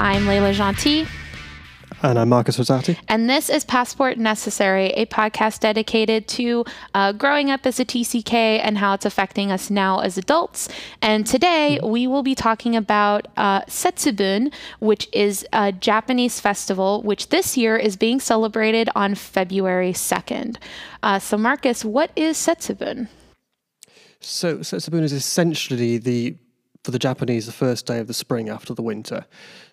I'm Leila Janti. And I'm Marcus Rosati. And this is Passport Necessary, a podcast dedicated to growing up as a TCK and how it's affecting us now as adults. And today we will be talking about Setsubun, which is a Japanese festival, which this year is being celebrated on February 2nd. So Marcus, what is Setsubun? So Setsubun is essentially for the Japanese, the first day of the spring after the winter.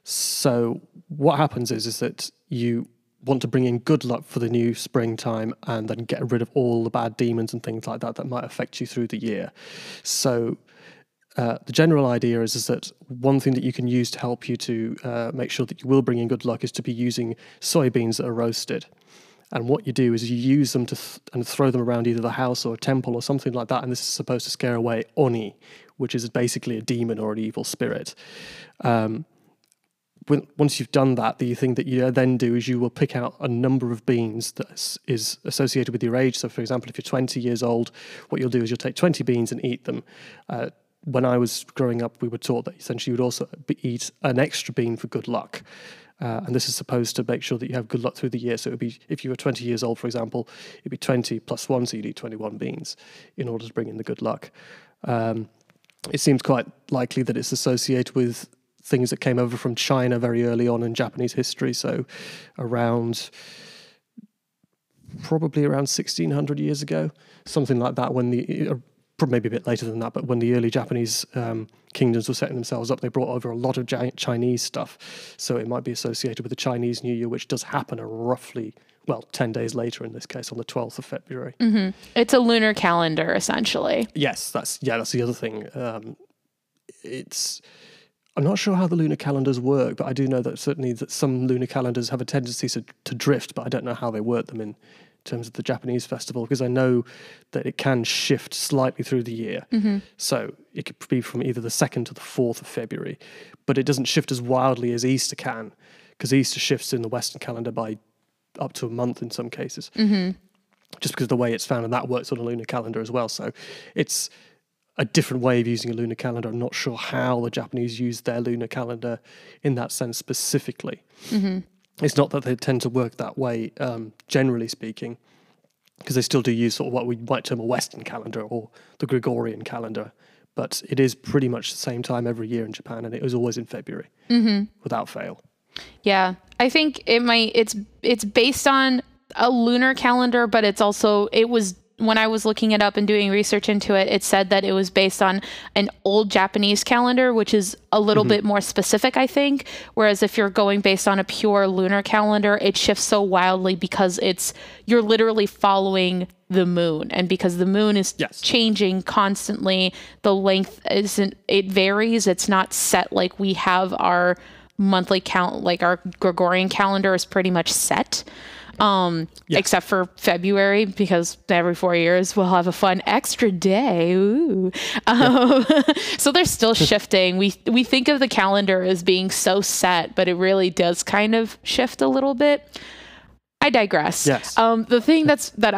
So what happens is that you want to bring in good luck for the new springtime and then get rid of all the bad demons and things like that might affect you through the year. So the general idea is that one thing that you can use to help you to make sure that you will bring in good luck is to be using soybeans that are roasted. And what you do is you use them to throw them around either the house or a temple or something like that. And this is supposed to scare away Oni, which is basically a demon or an evil spirit. Once you've done that, the thing that you then do is you will pick out a number of beans that is associated with your age. So, for example, if you're 20 years old, what you'll do is you'll take 20 beans and eat them. When I was growing up, we were taught that essentially you would also eat an extra bean for good luck. And this is supposed to make sure that you have good luck through the year. So it would be, if you were 20 years old, for example, it'd be 20 plus one, so you'd eat 21 beans in order to bring in the good luck. It seems quite likely that it's associated with things that came over from China very early on in Japanese history. So probably around 1600 years ago, something like that, when maybe a bit later than that, but when the early Japanese kingdoms were setting themselves up, they brought over a lot of Chinese stuff. So it might be associated with the Chinese New Year, which does happen roughly, 10 days later in this case, on the 12th of February. Mm-hmm. It's a lunar calendar, essentially. Yes, that's the other thing. I'm not sure how the lunar calendars work, but I do know that certainly that some lunar calendars have a tendency to drift, but I don't know how they work them in terms of the Japanese festival, because I know that it can shift slightly through the year. Mm-hmm. So it could be from either the 2nd to the 4th of February, but it doesn't shift as wildly as Easter can, because Easter shifts in the Western calendar by up to a month in some cases, mm-hmm. just because of the way it's found, and that works on a lunar calendar as well. So it's a different way of using a lunar calendar. I'm not sure how the Japanese use their lunar calendar in that sense specifically. Mm-hmm. It's not that they tend to work that way, generally speaking, because they still do use sort of what we might term a Western calendar or the Gregorian calendar, but it is pretty much the same time every year in Japan, and it was always in February, mm-hmm. without fail. Yeah, I think it's based on a lunar calendar, but it's also, when I was looking it up and doing research into it, it said that it was based on an old Japanese calendar, which is a little mm-hmm. bit more specific, I think. Whereas if you're going based on a pure lunar calendar, it shifts so wildly because you're literally following the moon. And because the moon is changing constantly, the length it varies. It's not set like we have our monthly count, like our Gregorian calendar is pretty much set. Except for February, because every 4 years we'll have a fun extra day. Ooh. So they're still shifting. We think of the calendar as being so set, but it really does kind of shift a little bit. I digress. Yes. The thing that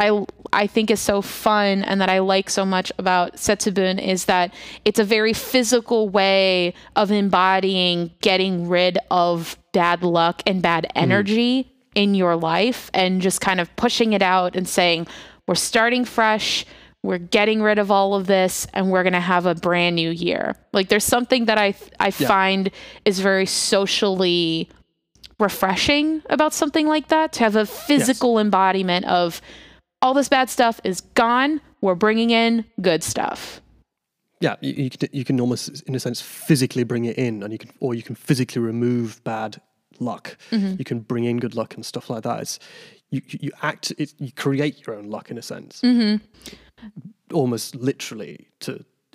I think is so fun and that I like so much about Setsubun is that it's a very physical way of embodying getting rid of bad luck and bad energy in your life, and just kind of pushing it out and saying, we're starting fresh, we're getting rid of all of this, and we're going to have a brand new year. Like, there's something that I find is very socially refreshing about something like that, to have a physical embodiment of all this bad stuff is gone, we're bringing in good stuff. Yeah, you can almost, in a sense, physically bring it in, and you can physically remove bad luck. Mm-hmm. You can bring in good luck and stuff like that. You create your own luck in a sense, mm-hmm. almost literally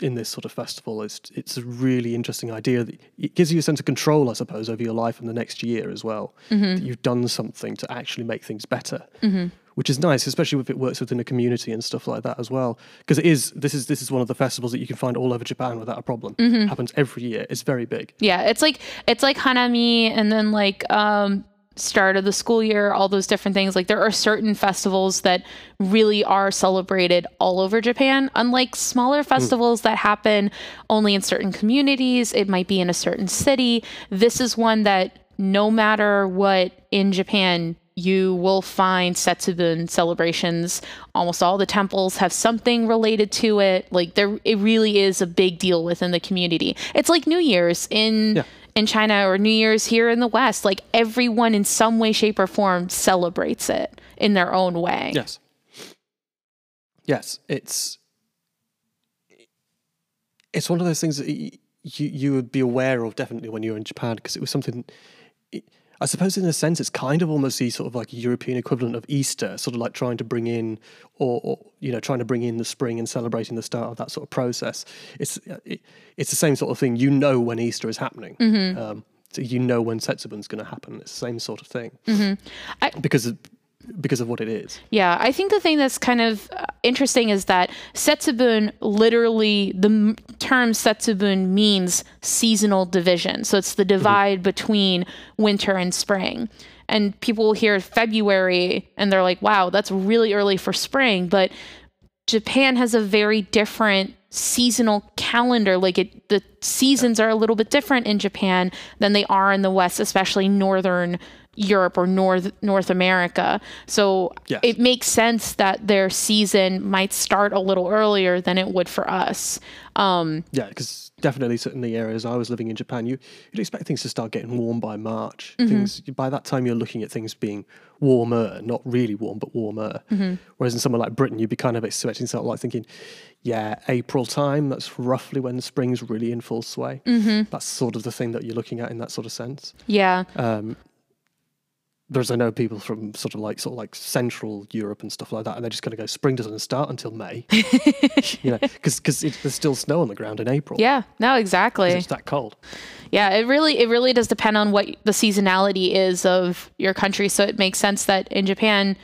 in this sort of festival. It's a really interesting idea. It gives you a sense of control, I suppose, over your life and the next year as well. Mm-hmm. That you've done something to actually make things better, mm-hmm. which is nice, especially if it works within a community and stuff like that as well. Because this is one of the festivals that you can find all over Japan without a problem. Mm-hmm. It happens every year. It's very big. Yeah, it's like Hanami, and then like start of the school year, all those different things. Like, there are certain festivals that really are celebrated all over Japan, unlike smaller festivals that happen only in certain communities. It might be in a certain city. This is one that no matter what in Japan, you will find Setsubun celebrations. Almost all the temples have something related to it. Like, there, it really is a big deal within the community. It's like New Year's in China or New Year's here in the West. Like, everyone in some way, shape, or form celebrates it in their own way. Yes. Yes. It's one of those things that you would be aware of definitely when you're in Japan, because it was something... I suppose in a sense, it's kind of almost the sort of like European equivalent of Easter, sort of like trying to bring in, trying to bring in the spring and celebrating the start of that sort of process. It's the same sort of thing. You know when Easter is happening. Mm-hmm. So you know when Setsubun's going to happen. It's the same sort of thing. Mm-hmm. Because of what it is. Yeah, I think the thing that's kind of interesting is that Setsubun, literally, the term Setsubun means seasonal division. So it's the divide between winter and spring. And people hear February and they're like, wow, that's really early for spring. But Japan has a very different seasonal calendar. Like, the seasons are a little bit different in Japan than they are in the West, especially northern Europe or North America. So It makes sense that their season might start a little earlier than it would for us. Because definitely in the areas I was living in Japan, you'd expect things to start getting warm by March. Mm-hmm. Things by that time you're looking at things being warmer, not really warm, but warmer. Mm-hmm. Whereas in somewhere like Britain, you'd be kind of expecting something like thinking, yeah, April time, that's roughly when spring's really in full sway. Mm-hmm. That's sort of the thing that you're looking at in that sort of sense. Yeah. Whereas I know people from sort of like Central Europe and stuff like that, and they're just going to go, spring doesn't start until May, because there's still snow on the ground in April. Yeah, no, exactly. It's that cold. Yeah, it really does depend on what the seasonality is of your country. So it makes sense that in Japan,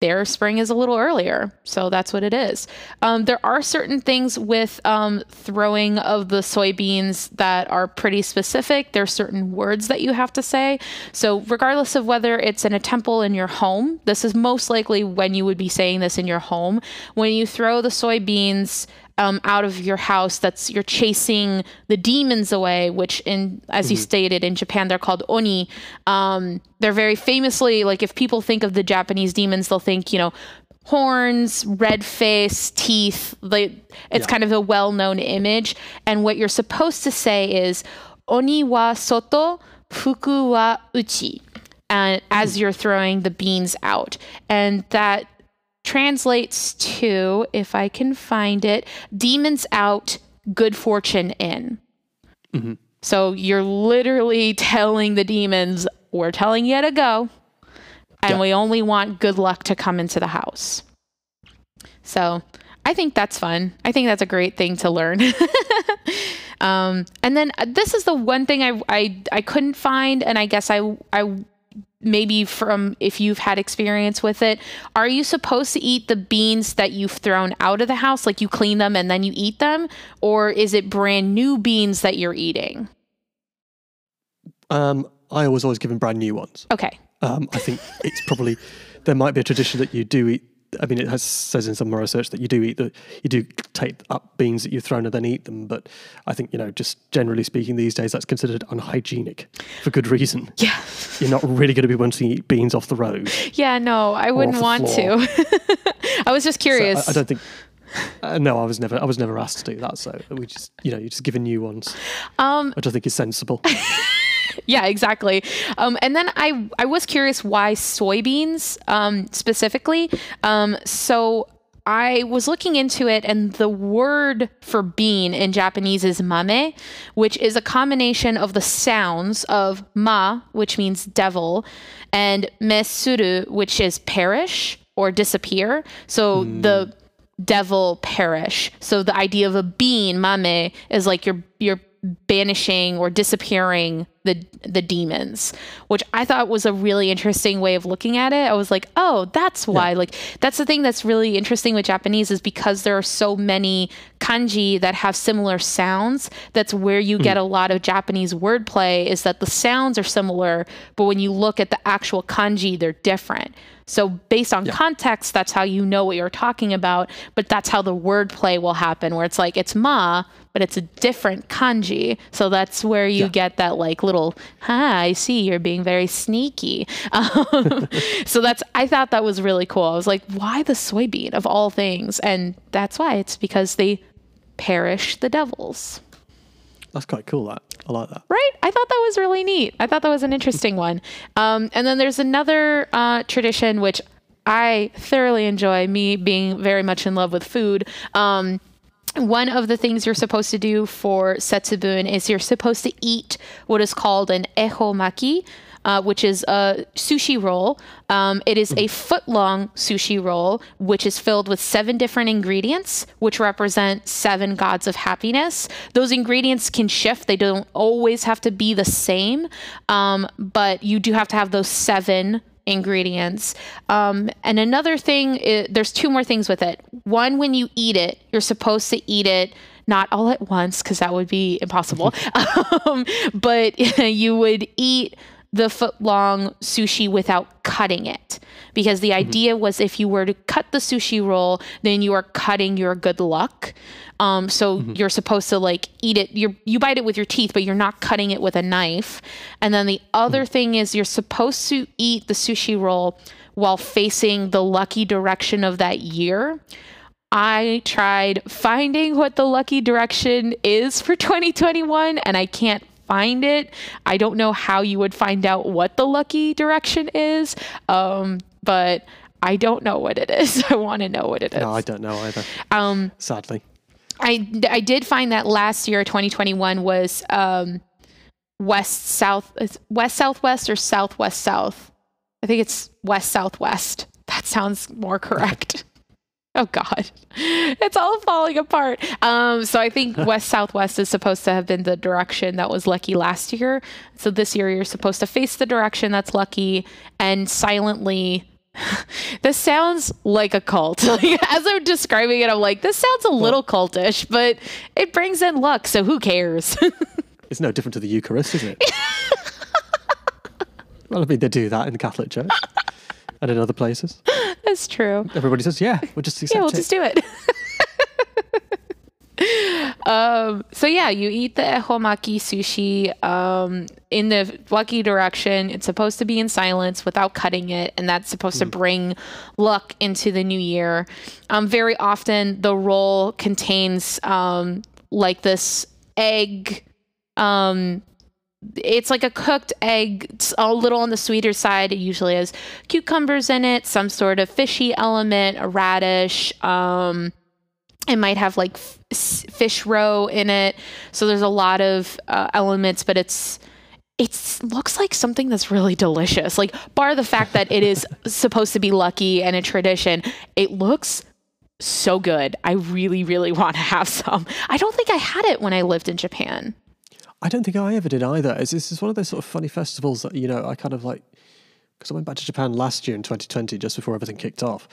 their spring is a little earlier. So that's what it is. There are certain things with throwing of the soybeans that are pretty specific. There are certain words that you have to say. So regardless of whether it's in a temple in your home, this is most likely when you would be saying this in your home. When you throw the soybeans out of your house, you're chasing the demons away, which, as you stated, in Japan, they're called Oni. They're very famously, like, if people think of the Japanese demons, they'll think, horns, red face, teeth. It's kind of a well-known image. And what you're supposed to say is, Oni wa soto, fuku wa uchi, and as you're throwing the beans out. And that translates to, if I can find it, demons out, good fortune in. Mm-hmm. So you're literally telling the demons, we're telling you to go, and we only want good luck to come into the house. So I think that's fun. I think that's a great thing to learn. And then this is the one thing I couldn't find, and I guess I maybe from if you've had experience with it, are you supposed to eat the beans that you've thrown out of the house? Like, you clean them and then you eat them? Or is it brand new beans that you're eating? I always give them brand new ones. Okay. I think it's probably, there might be a tradition that you do eat. I mean, says in some of my research that you do take up beans that you've thrown and then eat them. But I think, just generally speaking these days, that's considered unhygienic for good reason. Yeah. You're not really going to be wanting to eat beans off the road. Yeah, no, I wouldn't want to. I was just curious. So I don't think... no, I was never asked to do that. So we just, you just give new ones, which I think is sensible. Yeah, exactly. And then I was curious why soybeans specifically. So I was looking into it, and the word for bean in Japanese is mame, which is a combination of the sounds of ma, which means devil, and mesuru, which is perish or disappear. So the devil perish. So the idea of a bean, mame, is like you're banishing or disappearing the demons, which I thought was a really interesting way of looking at it. I was like, oh, that's why. Yeah. Like, that's the thing that's really interesting with Japanese, is because there are so many kanji that have similar sounds. That's where you get a lot of Japanese wordplay, is that the sounds are similar, but when you look at the actual kanji, they're different. So based on context, that's how you know what you're talking about, but that's how the wordplay will happen, where it's like, it's ma, but it's a different kanji. So that's where you get that, like, little little, I see you're being very sneaky. So I thought that was really cool. I was like, why the soybean of all things? And that's why. It's because they perish the devils. That's quite cool, that. I like that. Right? I thought that was really neat. I thought that was an interesting one. And then there's another tradition, which I thoroughly enjoy, me being very much in love with food. One of the things you're supposed to do for Setsubun is you're supposed to eat what is called an ehomaki, which is a sushi roll. It is a foot-long sushi roll, which is filled with 7 different ingredients, which represent 7 gods of happiness. Those ingredients can shift. They don't always have to be the same, but you do have to have those 7 ingredients. And another thing is, there's 2 more things with it. One, when you eat it, you're supposed to eat it not all at once, because that would be impossible, but you would eat the foot-long sushi without cutting it, because the idea was if you were to cut the sushi roll, then you are cutting your good luck. So you're supposed to eat it. You bite it with your teeth, but you're not cutting it with a knife. And then the other thing is you're supposed to eat the sushi roll while facing the lucky direction of that year. I tried finding what the lucky direction is for 2021, and I can't find it. I don't know how you would find out what the lucky direction is, but I don't know what it is. I want to know what it is. No, I don't know either. Sadly. I did find that last year, 2021, was west-southwest or southwest-south. I think it's west-southwest. That sounds more correct. Oh God, it's all falling apart. So I think west-southwest is supposed to have been the direction that was lucky last year. So this year you're supposed to face the direction that's lucky and silently. This sounds like a cult. As I'm describing it, I'm like, this sounds a little cultish, but it brings in luck. So who cares? It's no different to the Eucharist, isn't it? Well, I mean, they do that in the Catholic Church and in other places. That's true. Everybody says, yeah, we'll just accept it. Yeah, we'll just do it. So yeah, you eat the ehomaki sushi in the lucky direction. It's supposed to be in silence without cutting it. And that's supposed to bring luck into the new year. Very often the roll contains this egg. It's like a cooked egg. It's a little on the sweeter side. It usually has cucumbers in it, some sort of fishy element, a radish. It might have fish roe in it. So there's a lot of elements, but it looks like something that's really delicious. Bar the fact that it is supposed to be lucky and a tradition, it looks so good. I really, really want to have some. I don't think I had it when I lived in Japan. I don't think I ever did either. This is one of those sort of funny festivals that, I kind of because I went back to Japan last year in 2020, just before everything kicked off.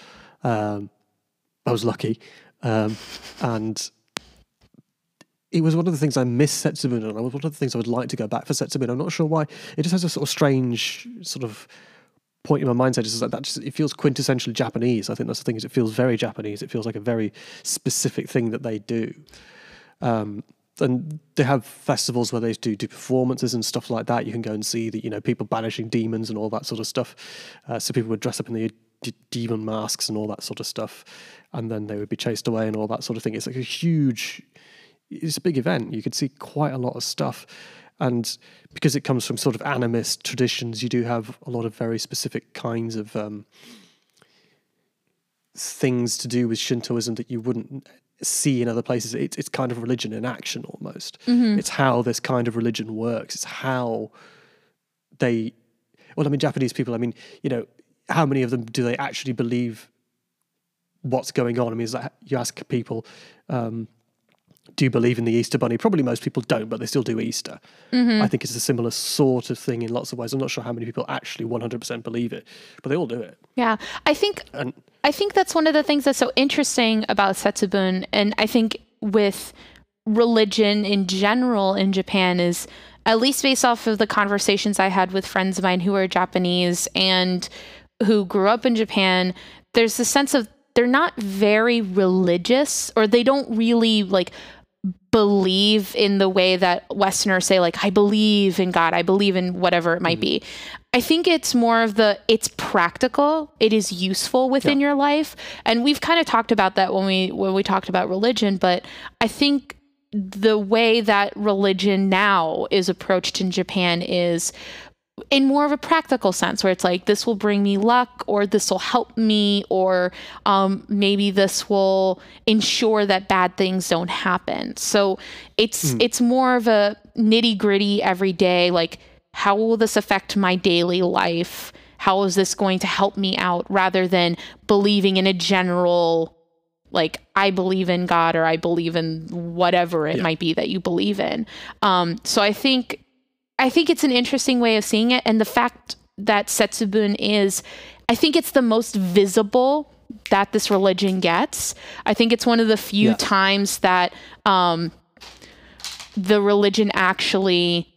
I was lucky. And it was one of the things I missed Setsubun on. It was one of the things I would like to go back for Setsubun. I'm not sure why. It just has a sort of strange sort of point in my mindset. It's like that. It feels quintessentially Japanese. I think that's the thing, is it feels very Japanese. It feels like a very specific thing that they do. And they have festivals where they do performances and stuff like that. You can go and see that, people banishing demons and all that sort of stuff. So people would dress up in the demon masks and all that sort of stuff. And then they would be chased away and all that sort of thing. It's like it's a big event. You could see quite a lot of stuff. And because it comes from sort of animist traditions, you do have a lot of very specific kinds of things to do with Shintoism that you wouldn't see in other places. It's kind of religion in action almost. It's how this kind of religion works. It's how they, Japanese people, how many of them do they actually believe what's going on? Is that you ask people, do you believe in the Easter Bunny? Probably most people don't, but they still do Easter. I think it's a similar sort of thing in lots of ways. I'm not sure how many people actually 100% believe it, but they all do it. Yeah, I think that's one of the things that's so interesting about Setsubun, and I think with religion in general in Japan is, at least based off of the conversations I had with friends of mine who are Japanese and who grew up in Japan, there's this sense of they're not very religious, or they don't really believe in the way that Westerners say, like, I believe in God, I believe in whatever it might be. I think it's more of the, it's practical, it is useful within your life. And we've kind of talked about that when we talked about religion, but I think the way that religion now is approached in Japan is in more of a practical sense, where it's like, this will bring me luck, or this will help me, or maybe this will ensure that bad things don't happen. So it's more of a nitty gritty everyday, like, how will this affect my daily life? How is this going to help me out? Rather than believing in a general, like, I believe in God, or I believe in whatever it might be that you believe in. So I think it's an interesting way of seeing it. And the fact that Setsubun is, I think it's the most visible that this religion gets. I think it's one of the few times that the religion actually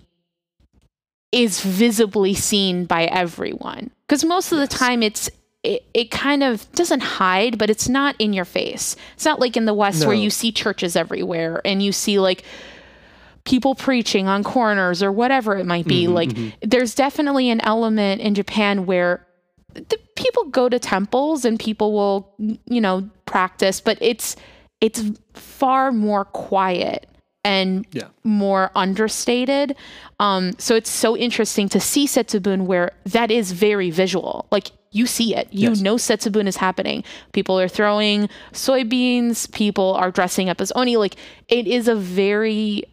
is visibly seen by everyone. Because most of the time it kind of doesn't hide, but it's not in your face. It's not like in the West where you see churches everywhere and you see, like, people preaching on corners or whatever it might be. There's definitely an element in Japan where the people go to temples and people will, practice, but it's far more quiet and more understated. So it's so interesting to see Setsubun where that is very visual. Like, you see it. You know Setsubun is happening. People are throwing soybeans. People are dressing up as Oni. Like, it is a very...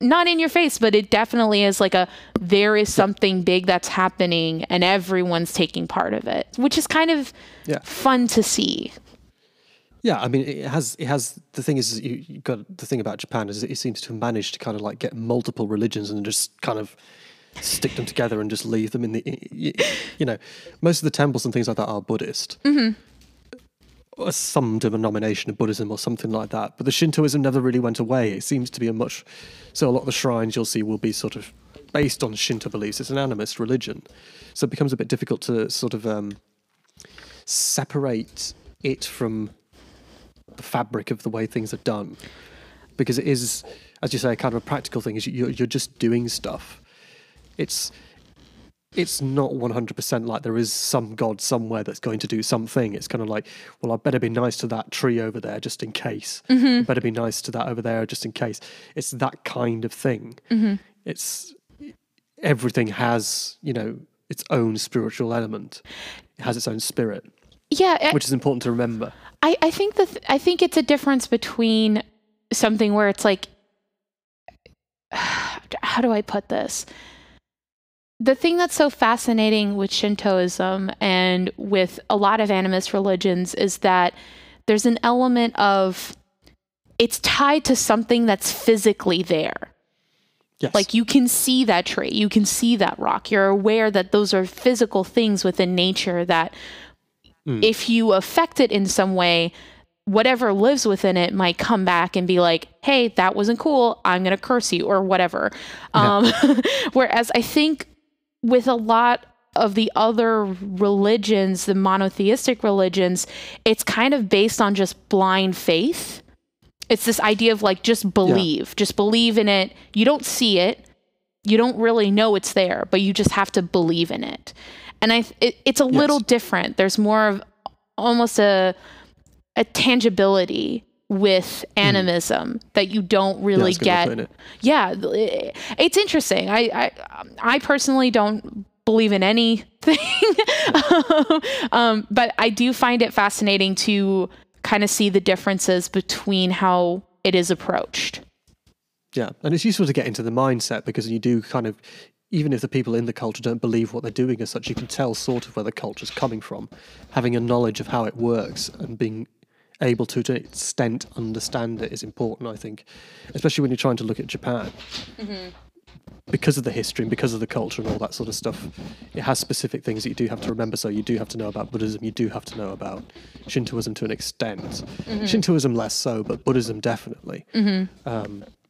not in your face, but it definitely is like there is something big that's happening and everyone's taking part of it, which is kind of fun to see. Yeah, I mean, it has the thing is you got the thing about Japan is it seems to manage to kind of like get multiple religions and just kind of stick them together and just leave them in most of the temples and things like that are Buddhist. Or some denomination of Buddhism or something like that, but the Shintoism never really went away. It seems to be so a lot of the shrines you'll see will be sort of based on Shinto beliefs. It's an animist religion, so it becomes a bit difficult to sort of separate it from the fabric of the way things are done, because it is, as you say, kind of a practical thing. Is you're just doing stuff. It's not 100% like there is some god somewhere that's going to do something. It's kind of like, well, I better be nice to that tree over there just in case. I better be nice to that over there just in case. It's that kind of thing. It's everything has, its own spiritual element. It has its own spirit. Yeah, which is important to remember. I think it's a difference between something where it's like, how do I put this? The thing that's so fascinating with Shintoism and with a lot of animist religions is that there's an element of it's tied to something that's physically there. Yes. Like, you can see that tree, you can see that rock. You're aware that those are physical things within nature that if you affect it in some way, whatever lives within it might come back and be like, hey, that wasn't cool. I'm going to curse you or whatever. Whereas I think with a lot of the other religions, the monotheistic religions, it's kind of based on just blind faith. It's this idea of like, just believe in it. You don't see it. You don't really know it's there, but you just have to believe in it. And it's a little different. There's more of almost a tangibility with animism that you don't really get. It's interesting. I personally don't believe in anything, but I do find it fascinating to kind of see the differences between how it is approached. Yeah, and it's useful to get into the mindset, because you do kind of, even if the people in the culture don't believe what they're doing as such, you can tell sort of where the culture's coming from, having a knowledge of how it works and being able to an extent understand it is important, I think, especially when you're trying to look at Japan. Because of the history and because of the culture and all that sort of stuff, it has specific things that you do have to remember. So you do have to know about Buddhism, you do have to know about Shintoism to an extent. Shintoism less so, but Buddhism definitely.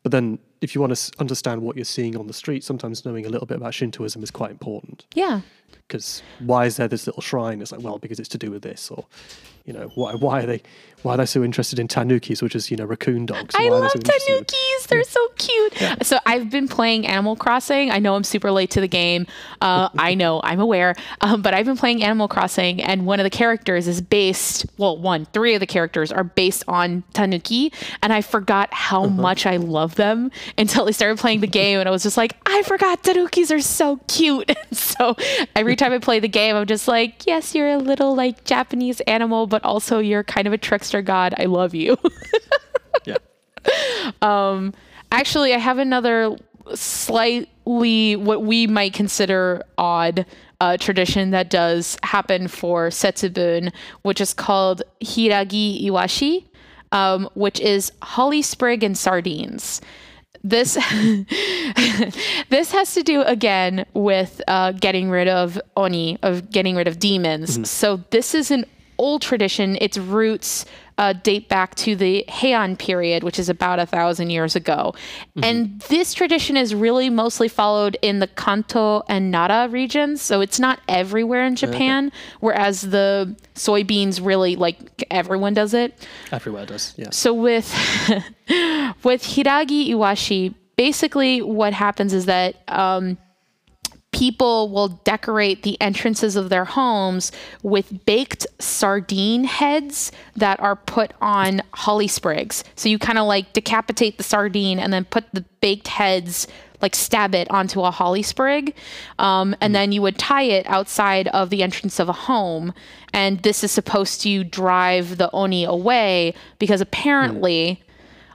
But then if you want to understand what you're seeing on the street, sometimes knowing a little bit about Shintoism is quite important. Yeah. because why is there this little shrine? It's like, well, because it's to do with this, or you know, why are they so interested in tanukis, which is, you know, raccoon dogs? I love tanukis; they're so cute. Yeah. So I've been playing Animal Crossing. I know I'm super late to the game. I know, I'm aware, but I've been playing Animal Crossing, and one of the characters is based. Well, three of the characters are based on tanuki, and I forgot how much I love them until I started playing the game, and I was just like, I forgot tanukis are so cute. And so every time I play the game, I'm just like, yes, you're a little like Japanese animal, but also you're kind of a trickster god. I love you. Yeah. Actually, I have another slightly what we might consider odd tradition that does happen for Setsubun, which is called Hiiragi Iwashi, which is holly sprig and sardines. This this has to do again with getting rid of Oni, of getting rid of demons. Mm-hmm. So this is an old tradition. Its roots date back to the Heian period, which is about 1,000 years ago. Mm-hmm. And this tradition is really mostly followed in the Kanto and Nara regions. So it's not everywhere in Japan, whereas the soybeans really, like, everyone does it. Everywhere does, yeah. So with Hiiragi Iwashi, basically what happens is that people will decorate the entrances of their homes with baked sardine heads that are put on holly sprigs. So you kind of like decapitate the sardine and then put the baked heads, like stab it onto a holly sprig. And then you would tie it outside of the entrance of a home. And this is supposed to drive the Oni away because apparently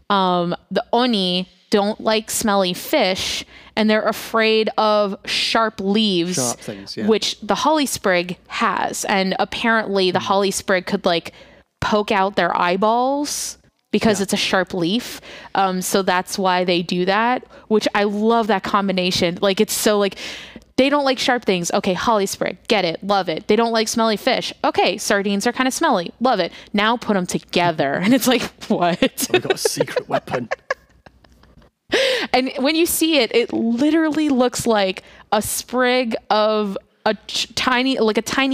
the Oni don't like smelly fish, and they're afraid of sharp leaves, sharp things, yeah, which the holly sprig has. And apparently the holly sprig could like poke out their eyeballs because it's a sharp leaf. So that's why they do that, which I love that combination. Like, it's so like, they don't like sharp things. Okay, holly sprig, get it, love it. They don't like smelly fish. Okay, sardines are kind of smelly, love it. Now put them together. And it's like, what? We got a secret weapon. And when you see it, it literally looks like a sprig of a tiny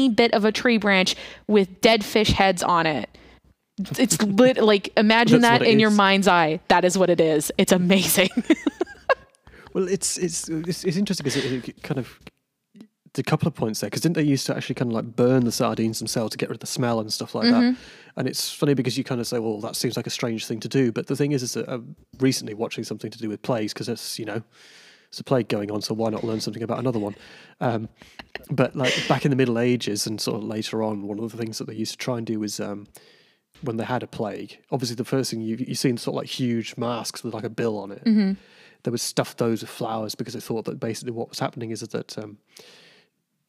bit of a tree branch with dead fish heads on it. It's like, imagine that in your mind's eye. That is what it is. It's amazing. Well, it's interesting because it kind of, a couple of points there, because didn't they used to actually kind of like burn the sardines themselves to get rid of the smell and stuff like that? And it's funny because you kind of say, well, that seems like a strange thing to do, but the thing is that I'm recently watching something to do with plays, because it's, you know, it's a plague going on, so why not learn something about another one? But like back in the Middle Ages and sort of later on, one of the things that they used to try and do was when they had a plague, obviously the first thing you've seen sort of like huge masks with like a bill on it. They would stuff those with flowers because they thought that basically what was happening is that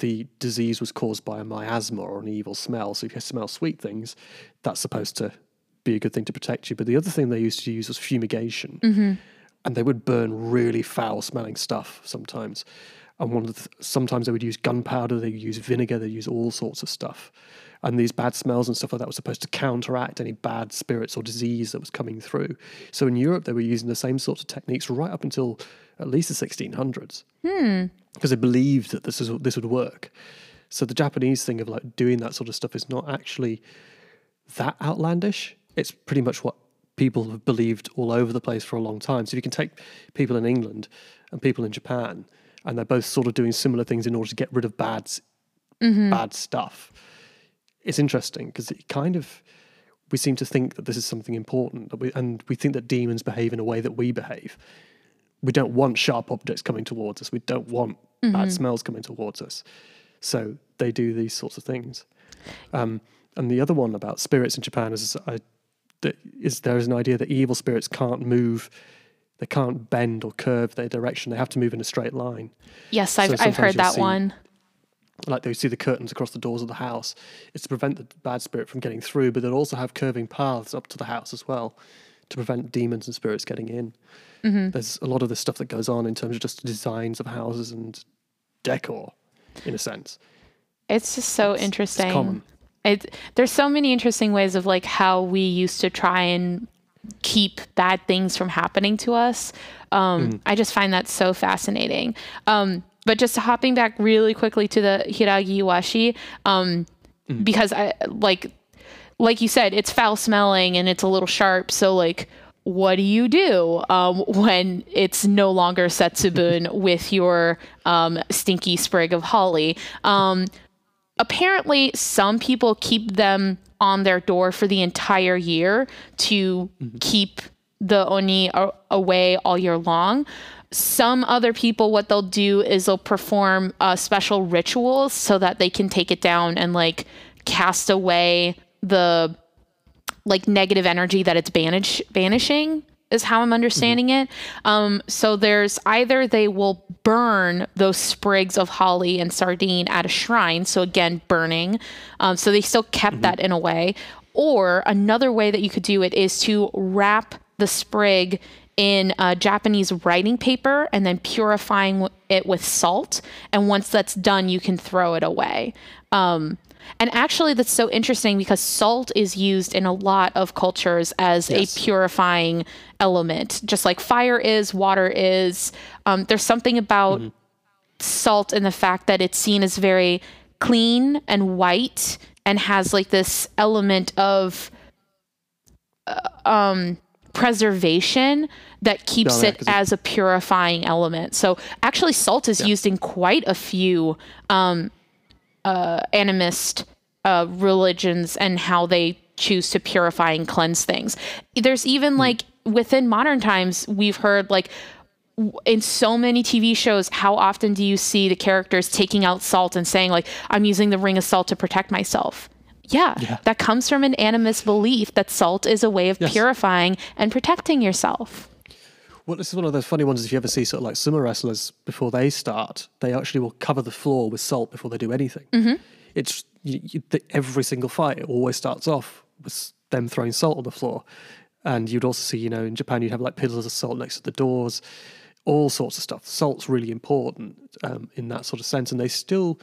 the disease was caused by a miasma or an evil smell. So if you smell sweet things, that's supposed to be a good thing to protect you. But the other thing they used to use was fumigation. And they would burn really foul-smelling stuff sometimes. And sometimes they would use gunpowder, they would use vinegar, they would use all sorts of stuff. And these bad smells and stuff like that was supposed to counteract any bad spirits or disease that was coming through. So in Europe, they were using the same sorts of techniques right up until at least the 1600s. Because they believed that this would work. So the Japanese thing of like doing that sort of stuff is not actually that outlandish. It's pretty much what people have believed all over the place for a long time. So you can take people in England and people in Japan, and they're both sort of doing similar things in order to get rid of bad stuff. It's interesting because it kind of, we seem to think that this is something important, and we think that demons behave in a way that we behave. We don't want sharp objects coming towards us. We don't want bad smells coming towards us. So they do these sorts of things. And the other one about spirits in Japan is there is an idea that evil spirits can't move. They can't bend or curve their direction. They have to move in a straight line. Yes, so I've heard that one. Like they see the curtains across the doors of the house. It's to prevent the bad spirit from getting through, but they'll also have curving paths up to the house as well to prevent demons and spirits getting in. There's a lot of this stuff that goes on in terms of just designs of houses and decor, in a sense. It's just so interesting. It's common. There's so many interesting ways of like how we used to try and keep bad things from happening to us. I just find that so fascinating. But just hopping back really quickly to the Hiiragi Iwashi, because like you said, it's foul smelling and it's a little sharp. So like, what do you do when it's no longer Setsubun with your stinky sprig of holly? Apparently, some people keep them on their door for the entire year to keep the Oni away all year long. Some other people, what they'll do is they'll perform special rituals so that they can take it down and like cast away the like negative energy that it's banishing is how I'm understanding it. So there's either they will burn those sprigs of holly and sardine at a shrine. So again, burning. So they still kept that in a way. Or another way that you could do it is to wrap the sprig in Japanese writing paper and then purifying it with salt. And once that's done, you can throw it away. And actually, that's so interesting because salt is used in a lot of cultures as a purifying element, just like fire is, water is. There's something about salt and the fact that it's seen as very clean and white and has like this element of preservation that keeps it as a purifying element. So actually, salt is used in quite a few animist religions and how they choose to purify and cleanse things. There's even like within modern times, we've heard like in so many TV shows, how often do you see the characters taking out salt and saying like, I'm using the ring of salt to protect myself. Yeah. That comes from an animist belief that salt is a way of purifying and protecting yourself. Well, this is one of those funny ones. If you ever see sort of like sumo wrestlers before they start, they actually will cover the floor with salt before they do anything. It's every single fight, it always starts off with them throwing salt on the floor. And you'd also see, you know, in Japan, you'd have like pillars of salt next to the doors, all sorts of stuff. Salt's really important in that sort of sense. And they still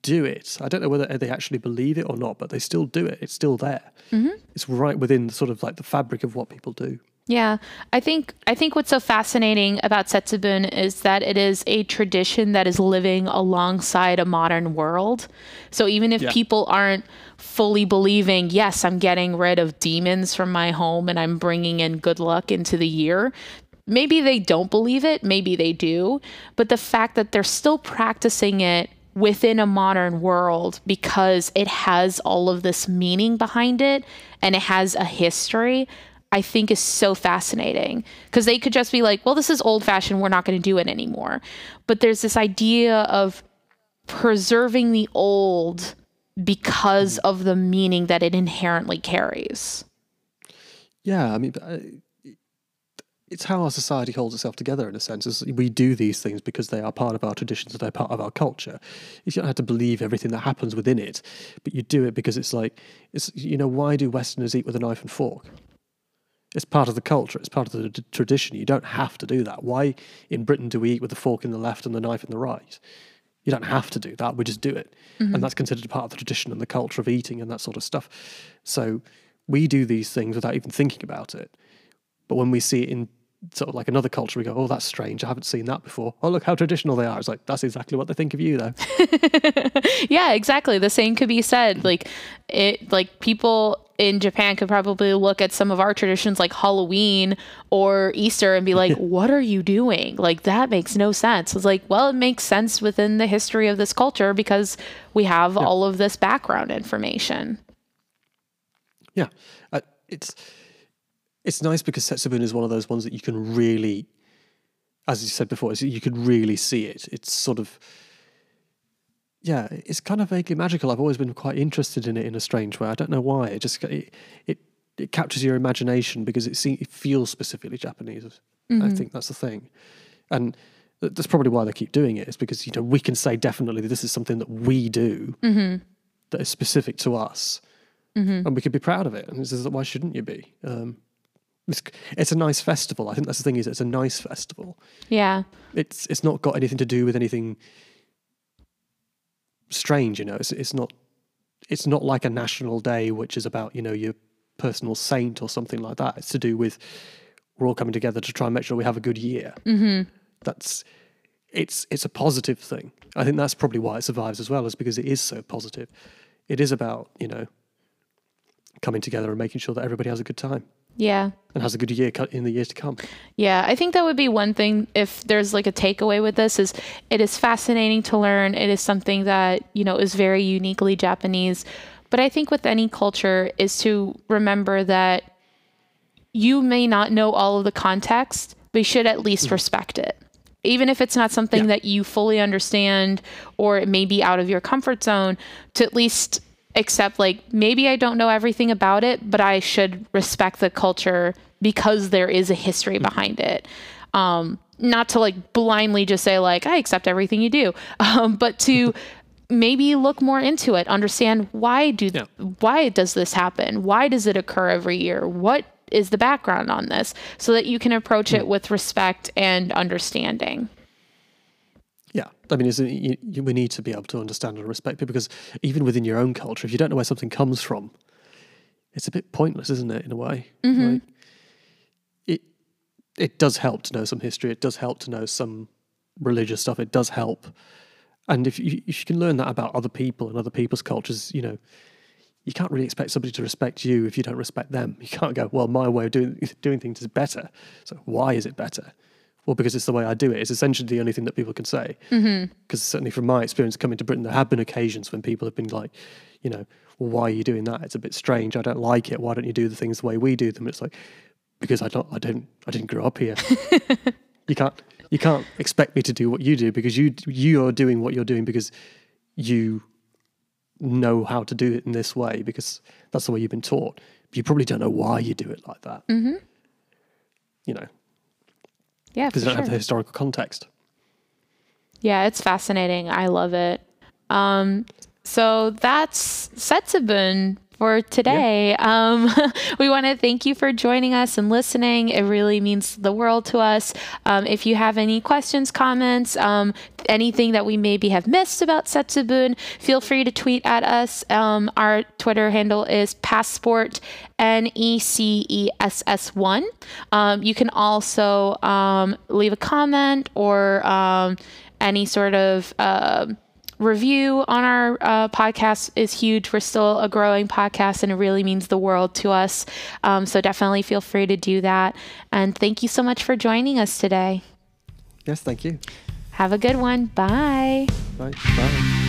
do it. I don't know whether they actually believe it or not, but they still do it. It's still there. It's right within the sort of like the fabric of what people do. Yeah, I think what's so fascinating about Setsubun is that it is a tradition that is living alongside a modern world. So even if people aren't fully believing, yes, I'm getting rid of demons from my home and I'm bringing in good luck into the year, maybe they don't believe it, maybe they do. But the fact that they're still practicing it within a modern world because it has all of this meaning behind it and it has a history, I think is so fascinating because they could just be like, well, this is old fashioned. We're not going to do it anymore. But there's this idea of preserving the old because of the meaning that it inherently carries. Yeah. I mean, it's how our society holds itself together in a sense is we do these things because they are part of our traditions and they're part of our culture. You don't have to believe everything that happens within it, but you do it because it's like, it's, you know, why do Westerners eat with a knife and fork? It's part of the culture. It's part of the tradition. You don't have to do that. Why in Britain do we eat with the fork in the left and the knife in the right? You don't have to do that. We just do it. And that's considered part of the tradition and the culture of eating and that sort of stuff. So we do these things without even thinking about it. But when we see it in sort of like another culture, we go, oh, that's strange. I haven't seen that before. Oh, look how traditional they are. It's like, that's exactly what they think of you though. Yeah, exactly. The same could be said. Like people in Japan could probably look at some of our traditions like Halloween or Easter and be like, what are you doing? Like, that makes no sense. It's like, well, it makes sense within the history of this culture because we have all of this background information. Yeah. It's nice because Setsubun is one of those ones that you can really, as you said before, you can really see it. It's sort of, yeah, it's kind of vaguely magical. I've always been quite interested in it in a strange way. I don't know why. It just it captures your imagination because it feels specifically Japanese. I think that's the thing, and that's probably why they keep doing it. It's because, you know, we can say definitely that this is something that we do that is specific to us, and we could be proud of it. And it says, why shouldn't you be? It's a nice festival. I think that's the thing. Is it's a nice festival. Yeah, it's not got anything to do with anything strange, you know. It's not like a national day which is about, you know, your personal saint or something like that. It's to do with we're all coming together to try and make sure we have a good year. That's it's a positive thing. I think that's probably why it survives as well, is because it is so positive. It is about, you know, coming together and making sure that everybody has a good time. Yeah. And has a good year in the years to come. Yeah, I think that would be one thing, if there's like a takeaway with this, is it is fascinating to learn. It is something that, you know, is very uniquely Japanese. But I think with any culture is to remember that you may not know all of the context, but you should at least respect it. Even if it's not something that you fully understand, or it may be out of your comfort zone, to at least accept, like, maybe I don't know everything about it, but I should respect the culture because there is a history behind it. Not to like blindly just say like, I accept everything you do, but to maybe look more into it, understand why does this happen? Why does it occur every year? What is the background on this, so that you can approach it with respect and understanding. Yeah. I mean, we need to be able to understand and respect people, because even within your own culture, if you don't know where something comes from, it's a bit pointless, isn't it, in a way? Mm-hmm. Like, it does help to know some history. It does help to know some religious stuff. It does help. And if you can learn that about other people and other people's cultures, you know, you can't really expect somebody to respect you if you don't respect them. You can't go, well, my way of doing things is better. So why is it better? Well, because it's the way I do it. It's essentially the only thing that people can say. Because certainly from my experience coming to Britain, there have been occasions when people have been like, you know, well, why are you doing that? It's a bit strange. I don't like it. Why don't you do the things the way we do them? It's like, because I didn't grow up here. You can't expect me to do what you do, because you are doing what you're doing because you know how to do it in this way, because that's the way you've been taught. But you probably don't know why you do it like that. Mm-hmm. You know. Yeah, because they don't have the historical context. Yeah, it's fascinating. I love it. So that's Setsubun for today. Yeah. We want to thank you for joining us and listening. It really means the world to us. If you have any questions, comments, anything that we maybe have missed about Setsubun, feel free to tweet at us. Our Twitter handle is Passport NECESS1. You can also leave a comment or any sort of review on our podcast is huge. We're still a growing podcast, and it really means the world to us. So definitely feel free to do that. And thank you so much for joining us today. Yes, thank you. Have a good one. Bye. Bye. Bye.